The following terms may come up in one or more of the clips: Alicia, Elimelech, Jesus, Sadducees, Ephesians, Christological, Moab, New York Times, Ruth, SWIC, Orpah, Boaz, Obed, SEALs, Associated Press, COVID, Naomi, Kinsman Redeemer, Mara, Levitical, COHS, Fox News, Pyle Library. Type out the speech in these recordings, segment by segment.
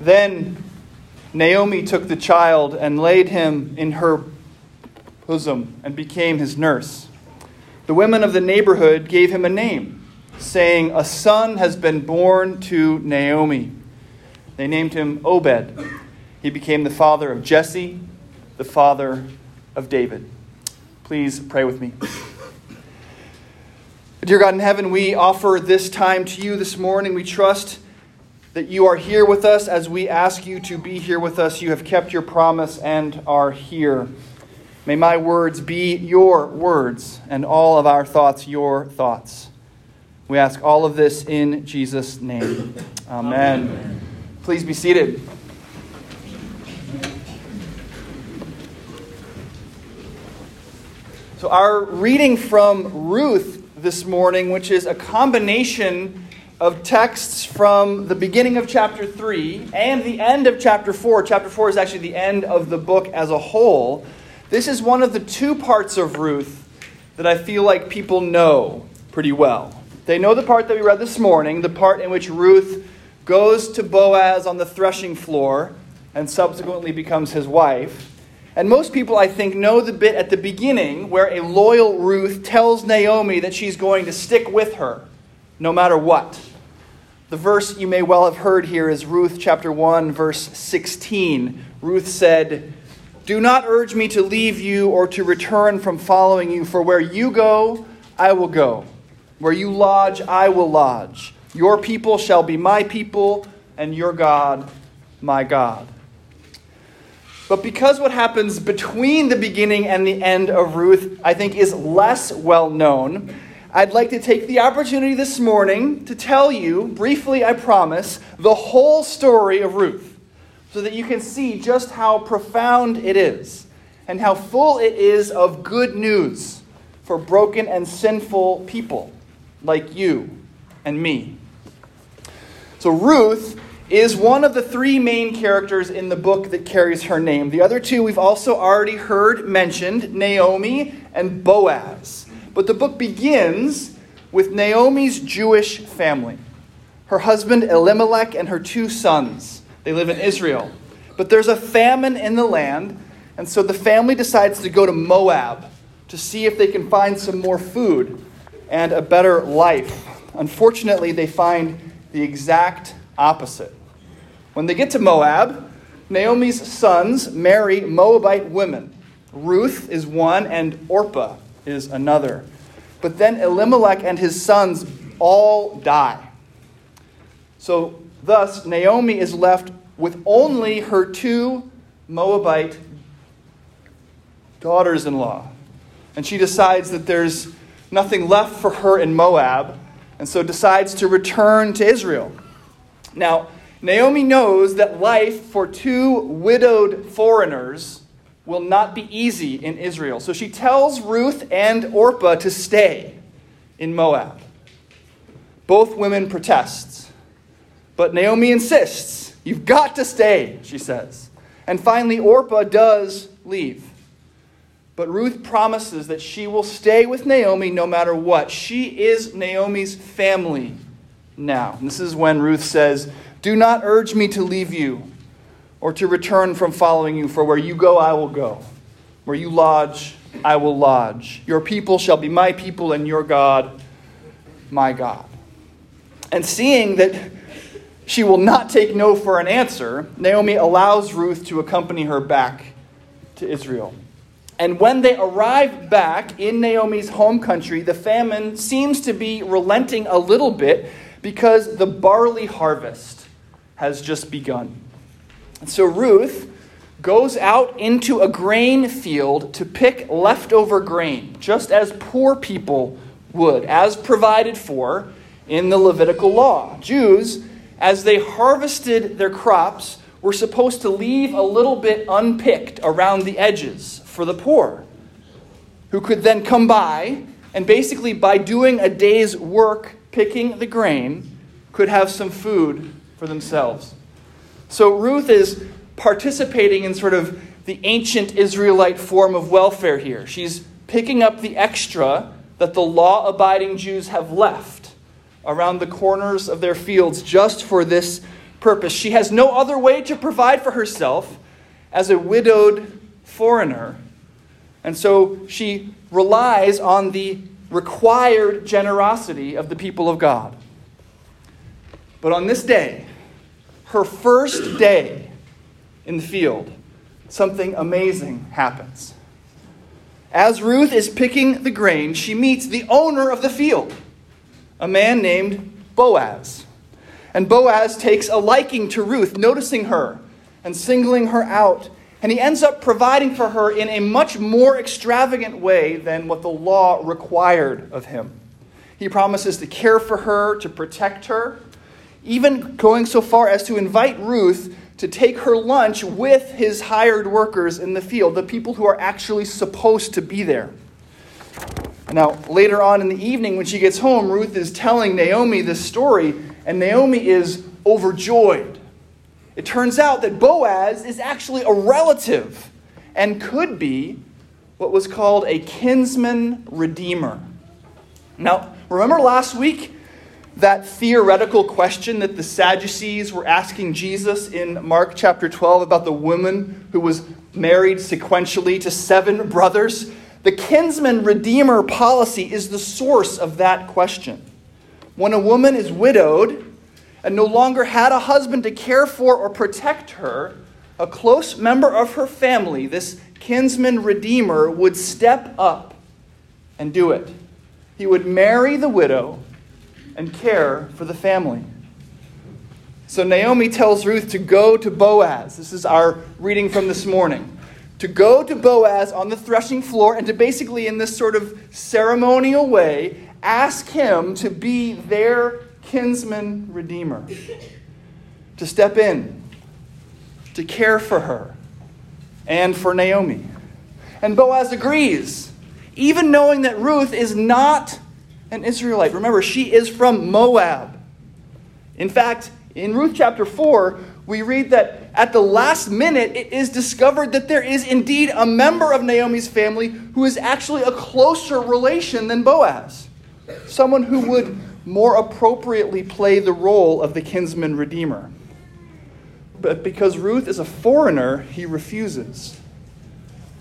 Then Naomi took the child and laid him in her bosom and became his nurse. The women of the neighborhood gave him a name, saying, "A son has been born to Naomi." They named him Obed. He became the father of Jesse, the father of David. Please pray with me. Dear God in heaven, we offer this time to you this morning. We trust that you are here with us as we ask you to be here with us. You have kept your promise and are here. May my words be your words and all of our thoughts your thoughts. We ask all of this in Jesus' name. Amen. Amen. Please be seated. So our reading from Ruth this morning, which is a combination of texts from the beginning of chapter 3 and the end of chapter 4. Chapter 4 is actually the end of the book as a whole. This is one of the two parts of Ruth that I feel like people know pretty well. They know the part that we read this morning, the part in which Ruth goes to Boaz on the threshing floor and subsequently becomes his wife. And most people, I think, know the bit at the beginning where a loyal Ruth tells Naomi that she's going to stick with her no matter what. The verse you may well have heard here is Ruth chapter 1, verse 16. Ruth said, "Do not urge me to leave you or to return from following you, for where you go, I will go. Where you lodge, I will lodge. Your people shall be my people, and your God, my God." But because what happens between the beginning and the end of Ruth, I think, is less well known, I'd like to take the opportunity this morning to tell you, briefly I promise, the whole story of Ruth, so that you can see just how profound it is and how full it is of good news for broken and sinful people like you and me. So Ruth is one of the three main characters in the book that carries her name. The other two we've also already heard mentioned, Naomi and Boaz. But the book begins with Naomi's Jewish family. Her husband Elimelech and her two sons. They live in Israel. But there's a famine in the land, and so the family decides to go to Moab to see if they can find some more food and a better life. Unfortunately, they find the exact opposite. When they get to Moab, Naomi's sons marry Moabite women. Ruth is one and Orpah is another. But then Elimelech and his sons all die. So thus, Naomi is left with only her two Moabite daughters-in-law. And she decides that there's nothing left for her in Moab, and so decides to return to Israel. Now, Naomi knows that life for two widowed foreigners will not be easy in Israel. So she tells Ruth and Orpah to stay in Moab. Both women protest. But Naomi insists. "You've got to stay," she says. And finally, Orpah does leave. But Ruth promises that she will stay with Naomi no matter what. She is Naomi's family now. And this is when Ruth says, "Do not urge me to leave you or to return from following you, for where you go, I will go. Where you lodge, I will lodge. Your people shall be my people, and your God, my God." And seeing that she will not take no for an answer, Naomi allows Ruth to accompany her back to Israel. And when they arrive back in Naomi's home country, the famine seems to be relenting a little bit because the barley harvest has just begun. So Ruth goes out into a grain field to pick leftover grain, just as poor people would, as provided for in the Levitical law. Jews, as they harvested their crops, were supposed to leave a little bit unpicked around the edges for the poor, who could then come by and basically by doing a day's work picking the grain, could have some food for themselves. So Ruth is participating in sort of the ancient Israelite form of welfare here. She's picking up the extra that the law-abiding Jews have left around the corners of their fields just for this purpose. She has no other way to provide for herself as a widowed foreigner. And so she relies on the required generosity of the people of God. But on this day, her first day in the field, something amazing happens. As Ruth is picking the grain, she meets the owner of the field, a man named Boaz. And Boaz takes a liking to Ruth, noticing her and singling her out. And he ends up providing for her in a much more extravagant way than what the law required of him. He promises to care for her, to protect her, even going so far as to invite Ruth to take her lunch with his hired workers in the field, the people who are actually supposed to be there. Now, later on in the evening when she gets home, Ruth is telling Naomi this story, and Naomi is overjoyed. It turns out that Boaz is actually a relative and could be what was called a kinsman redeemer. Now, remember last week? That theoretical question that the Sadducees were asking Jesus in Mark chapter 12 about the woman who was married sequentially to 7 brothers. The kinsman-redeemer policy is the source of that question. When a woman is widowed and no longer had a husband to care for or protect her, a close member of her family, this kinsman-redeemer, would step up and do it. He would marry the widow and care for the family. So Naomi tells Ruth to go to Boaz. This is our reading from this morning. To go to Boaz on the threshing floor and to basically, in this sort of ceremonial way, ask him to be their kinsman redeemer, to step in, to care for her and for Naomi. And Boaz agrees, even knowing that Ruth is not an Israelite. Remember, she is from Moab. In fact, in Ruth chapter 4, we read that at the last minute, it is discovered that there is indeed a member of Naomi's family who is actually a closer relation than Boaz. Someone who would more appropriately play the role of the kinsman redeemer. But because Ruth is a foreigner, he refuses.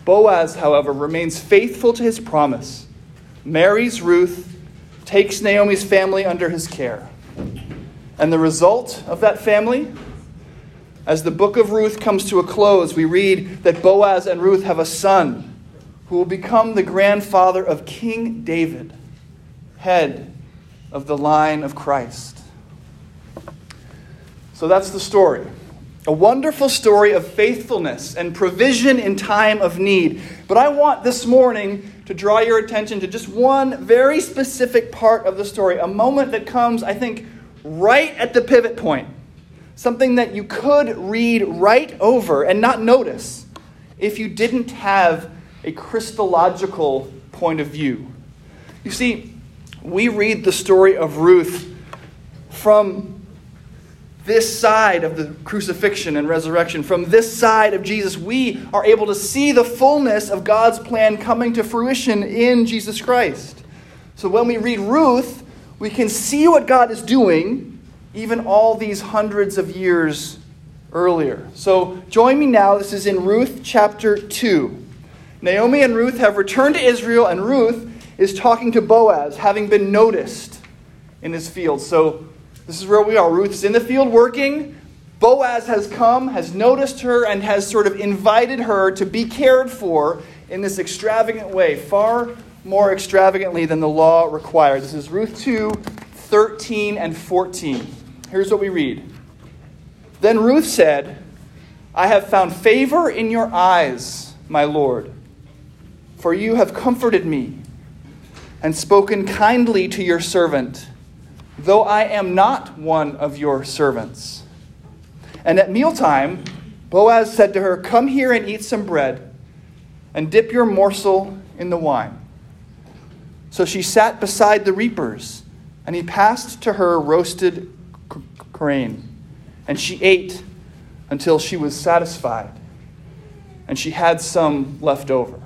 Boaz, however, remains faithful to his promise, marries Ruth, takes Naomi's family under his care. And the result of that family? As the book of Ruth comes to a close, we read that Boaz and Ruth have a son who will become the grandfather of King David, head of the line of Christ. So that's the story. A wonderful story of faithfulness and provision in time of need. But I want this morning to draw your attention to just one very specific part of the story, a moment that comes, I think, right at the pivot point. Something that you could read right over and not notice if you didn't have a Christological point of view. You see, we read the story of Ruth from this side of the crucifixion and resurrection, from this side of Jesus, we are able to see the fullness of God's plan coming to fruition in Jesus Christ. So when we read Ruth, we can see what God is doing even all these hundreds of years earlier. So join me now. This is in Ruth chapter 2. Naomi and Ruth have returned to Israel, and Ruth is talking to Boaz, having been noticed in his field. So this is where we are. Ruth is in the field working. Boaz has come, has noticed her, and has sort of invited her to be cared for in this extravagant way, far more extravagantly than the law required. This is Ruth 2, 13 and 14. Here's what we read. Then Ruth said, I have found favor in your eyes, my Lord, for you have comforted me and spoken kindly to your servant, though I am not one of your servants. And at mealtime, Boaz said to her, come here and eat some bread and dip your morsel in the wine. So she sat beside the reapers, and he passed to her roasted grain, and she ate until she was satisfied, and she had some left over.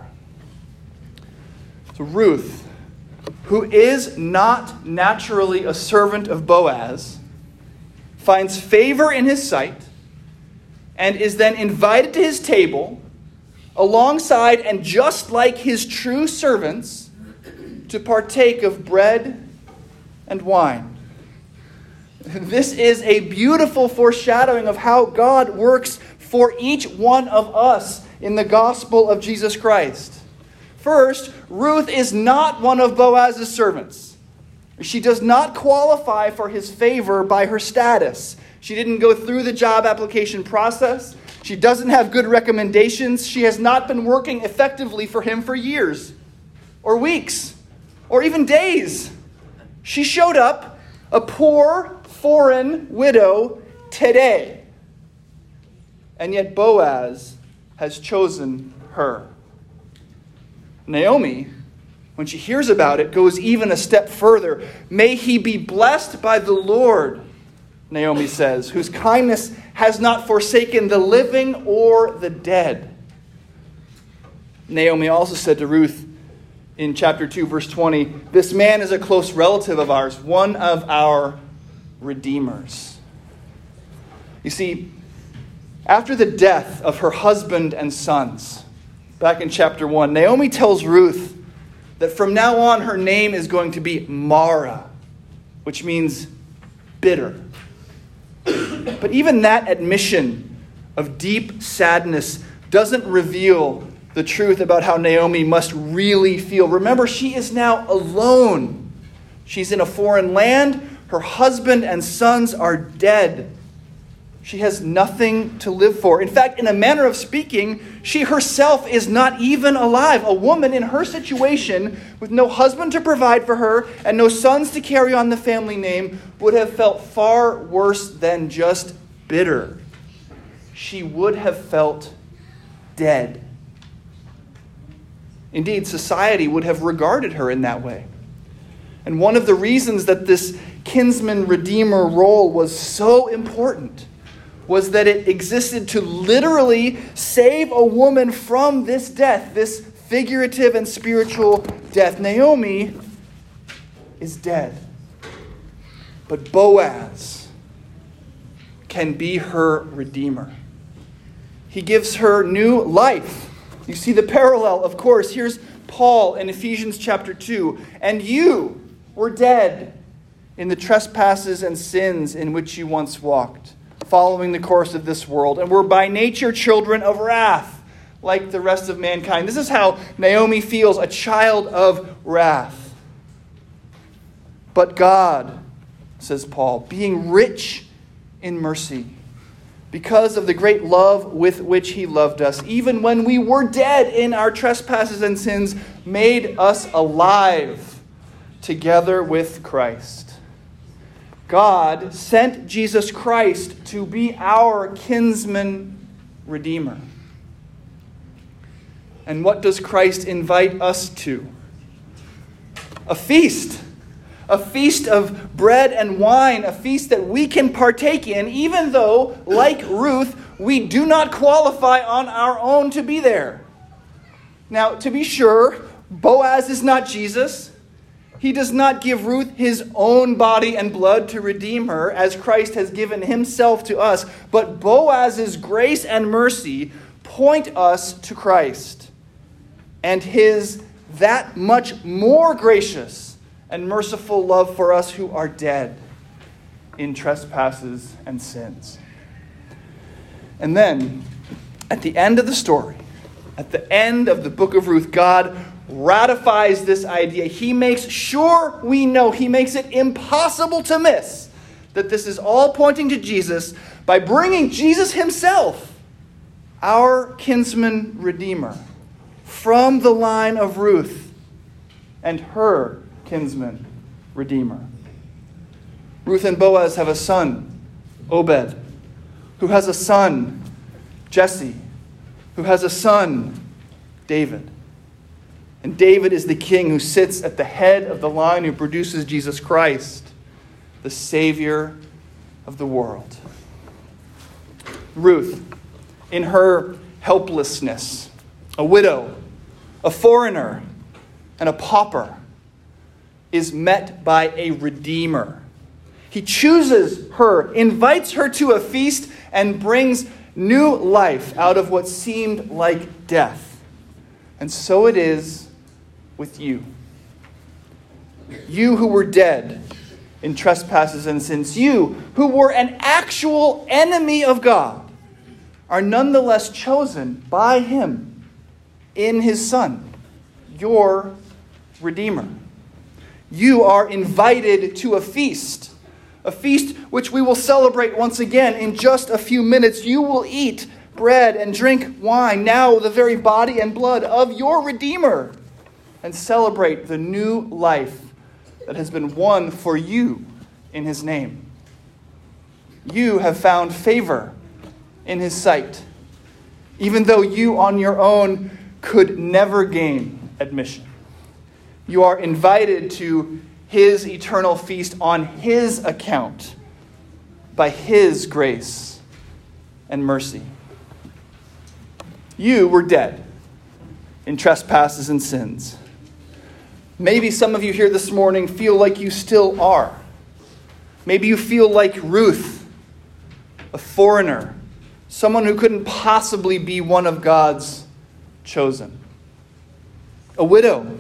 So Ruth, who is not naturally a servant of Boaz, finds favor in his sight, and is then invited to his table alongside and just like his true servants to partake of bread and wine. This is a beautiful foreshadowing of how God works for each one of us in the gospel of Jesus Christ. First, Ruth is not one of Boaz's servants. She does not qualify for his favor by her status. She didn't go through the job application process. She doesn't have good recommendations. She has not been working effectively for him for years or weeks or even days. She showed up, a poor foreign widow, today. And yet Boaz has chosen her. Naomi, when she hears about it, goes even a step further. May he be blessed by the Lord, Naomi says, whose kindness has not forsaken the living or the dead. Naomi also said to Ruth in chapter 2, verse 20, this man is a close relative of ours, one of our redeemers. You see, after the death of her husband and sons, back in chapter 1, Naomi tells Ruth that from now on her name is going to be Mara, which means bitter. But even that admission of deep sadness doesn't reveal the truth about how Naomi must really feel. Remember, she is now alone. She's in a foreign land. Her husband and sons are dead. She has nothing to live for. In fact, in a manner of speaking, she herself is not even alive. A woman in her situation, with no husband to provide for her and no sons to carry on the family name, would have felt far worse than just bitter. She would have felt dead. Indeed, society would have regarded her in that way. And one of the reasons that this kinsman-redeemer role was so important was that it existed to literally save a woman from this death, this figurative and spiritual death. Naomi is dead, but Boaz can be her redeemer. He gives her new life. You see the parallel, of course. Here's Paul in Ephesians chapter 2. And you were dead in the trespasses and sins in which you once walked, following the course of this world, and were by nature children of wrath, like the rest of mankind. This is how Naomi feels, a child of wrath. But God, says Paul, being rich in mercy, because of the great love with which he loved us, even when we were dead in our trespasses and sins, made us alive together with Christ. God sent Jesus Christ to be our kinsman redeemer. And what does Christ invite us to? A feast. A feast of bread and wine, a feast that we can partake in, even though, like Ruth, we do not qualify on our own to be there. Now, to be sure, Boaz is not Jesus. He does not give Ruth his own body and blood to redeem her, as Christ has given himself to us. But Boaz's grace and mercy point us to Christ and his that much more gracious and merciful love for us who are dead in trespasses and sins. And then, at the end of the story, at the end of the book of Ruth, God ratifies this idea. He makes sure we know, he makes it impossible to miss that this is all pointing to Jesus by bringing Jesus himself, our kinsman redeemer, from the line of Ruth and her kinsman redeemer. Ruth and Boaz have a son, Obed, who has a son, Jesse, who has a son, David. And David is the king who sits at the head of the line who produces Jesus Christ, the Savior of the world. Ruth, in her helplessness, a widow, a foreigner, and a pauper, is met by a redeemer. He chooses her, invites her to a feast, and brings new life out of what seemed like death. And so it is with you. You who were dead in trespasses and sins, you who were an actual enemy of God, are nonetheless chosen by Him in His Son, your Redeemer. You are invited to a feast which we will celebrate once again in just a few minutes. You will eat bread and drink wine, now the very body and blood of your Redeemer, and celebrate the new life that has been won for you in His name. You have found favor in His sight, even though you on your own could never gain admission. You are invited to His eternal feast on His account, by His grace and mercy. You were dead in trespasses and sins. Maybe some of you here this morning feel like you still are. Maybe you feel like Ruth, a foreigner, someone who couldn't possibly be one of God's chosen. A widow,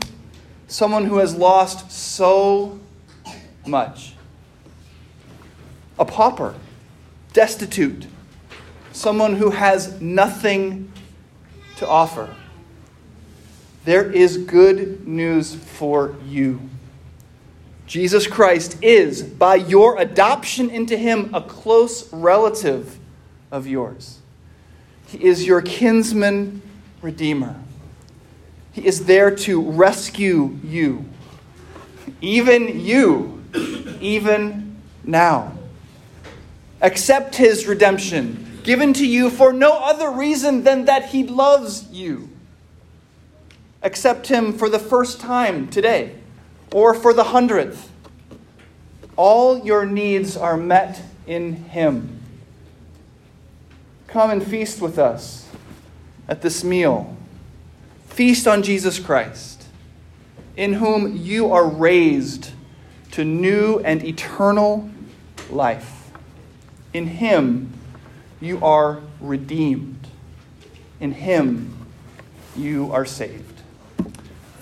someone who has lost so much. A pauper, destitute, someone who has nothing to offer. There is good news for you. Jesus Christ is, by your adoption into Him, a close relative of yours. He is your kinsman redeemer. He is there to rescue you, even now. Accept His redemption, given to you for no other reason than that He loves you. Accept Him for the first time today, or for the 100th. All your needs are met in Him. Come and feast with us at this meal. Feast on Jesus Christ, in whom you are raised to new and eternal life. In Him you are redeemed. In Him you are saved.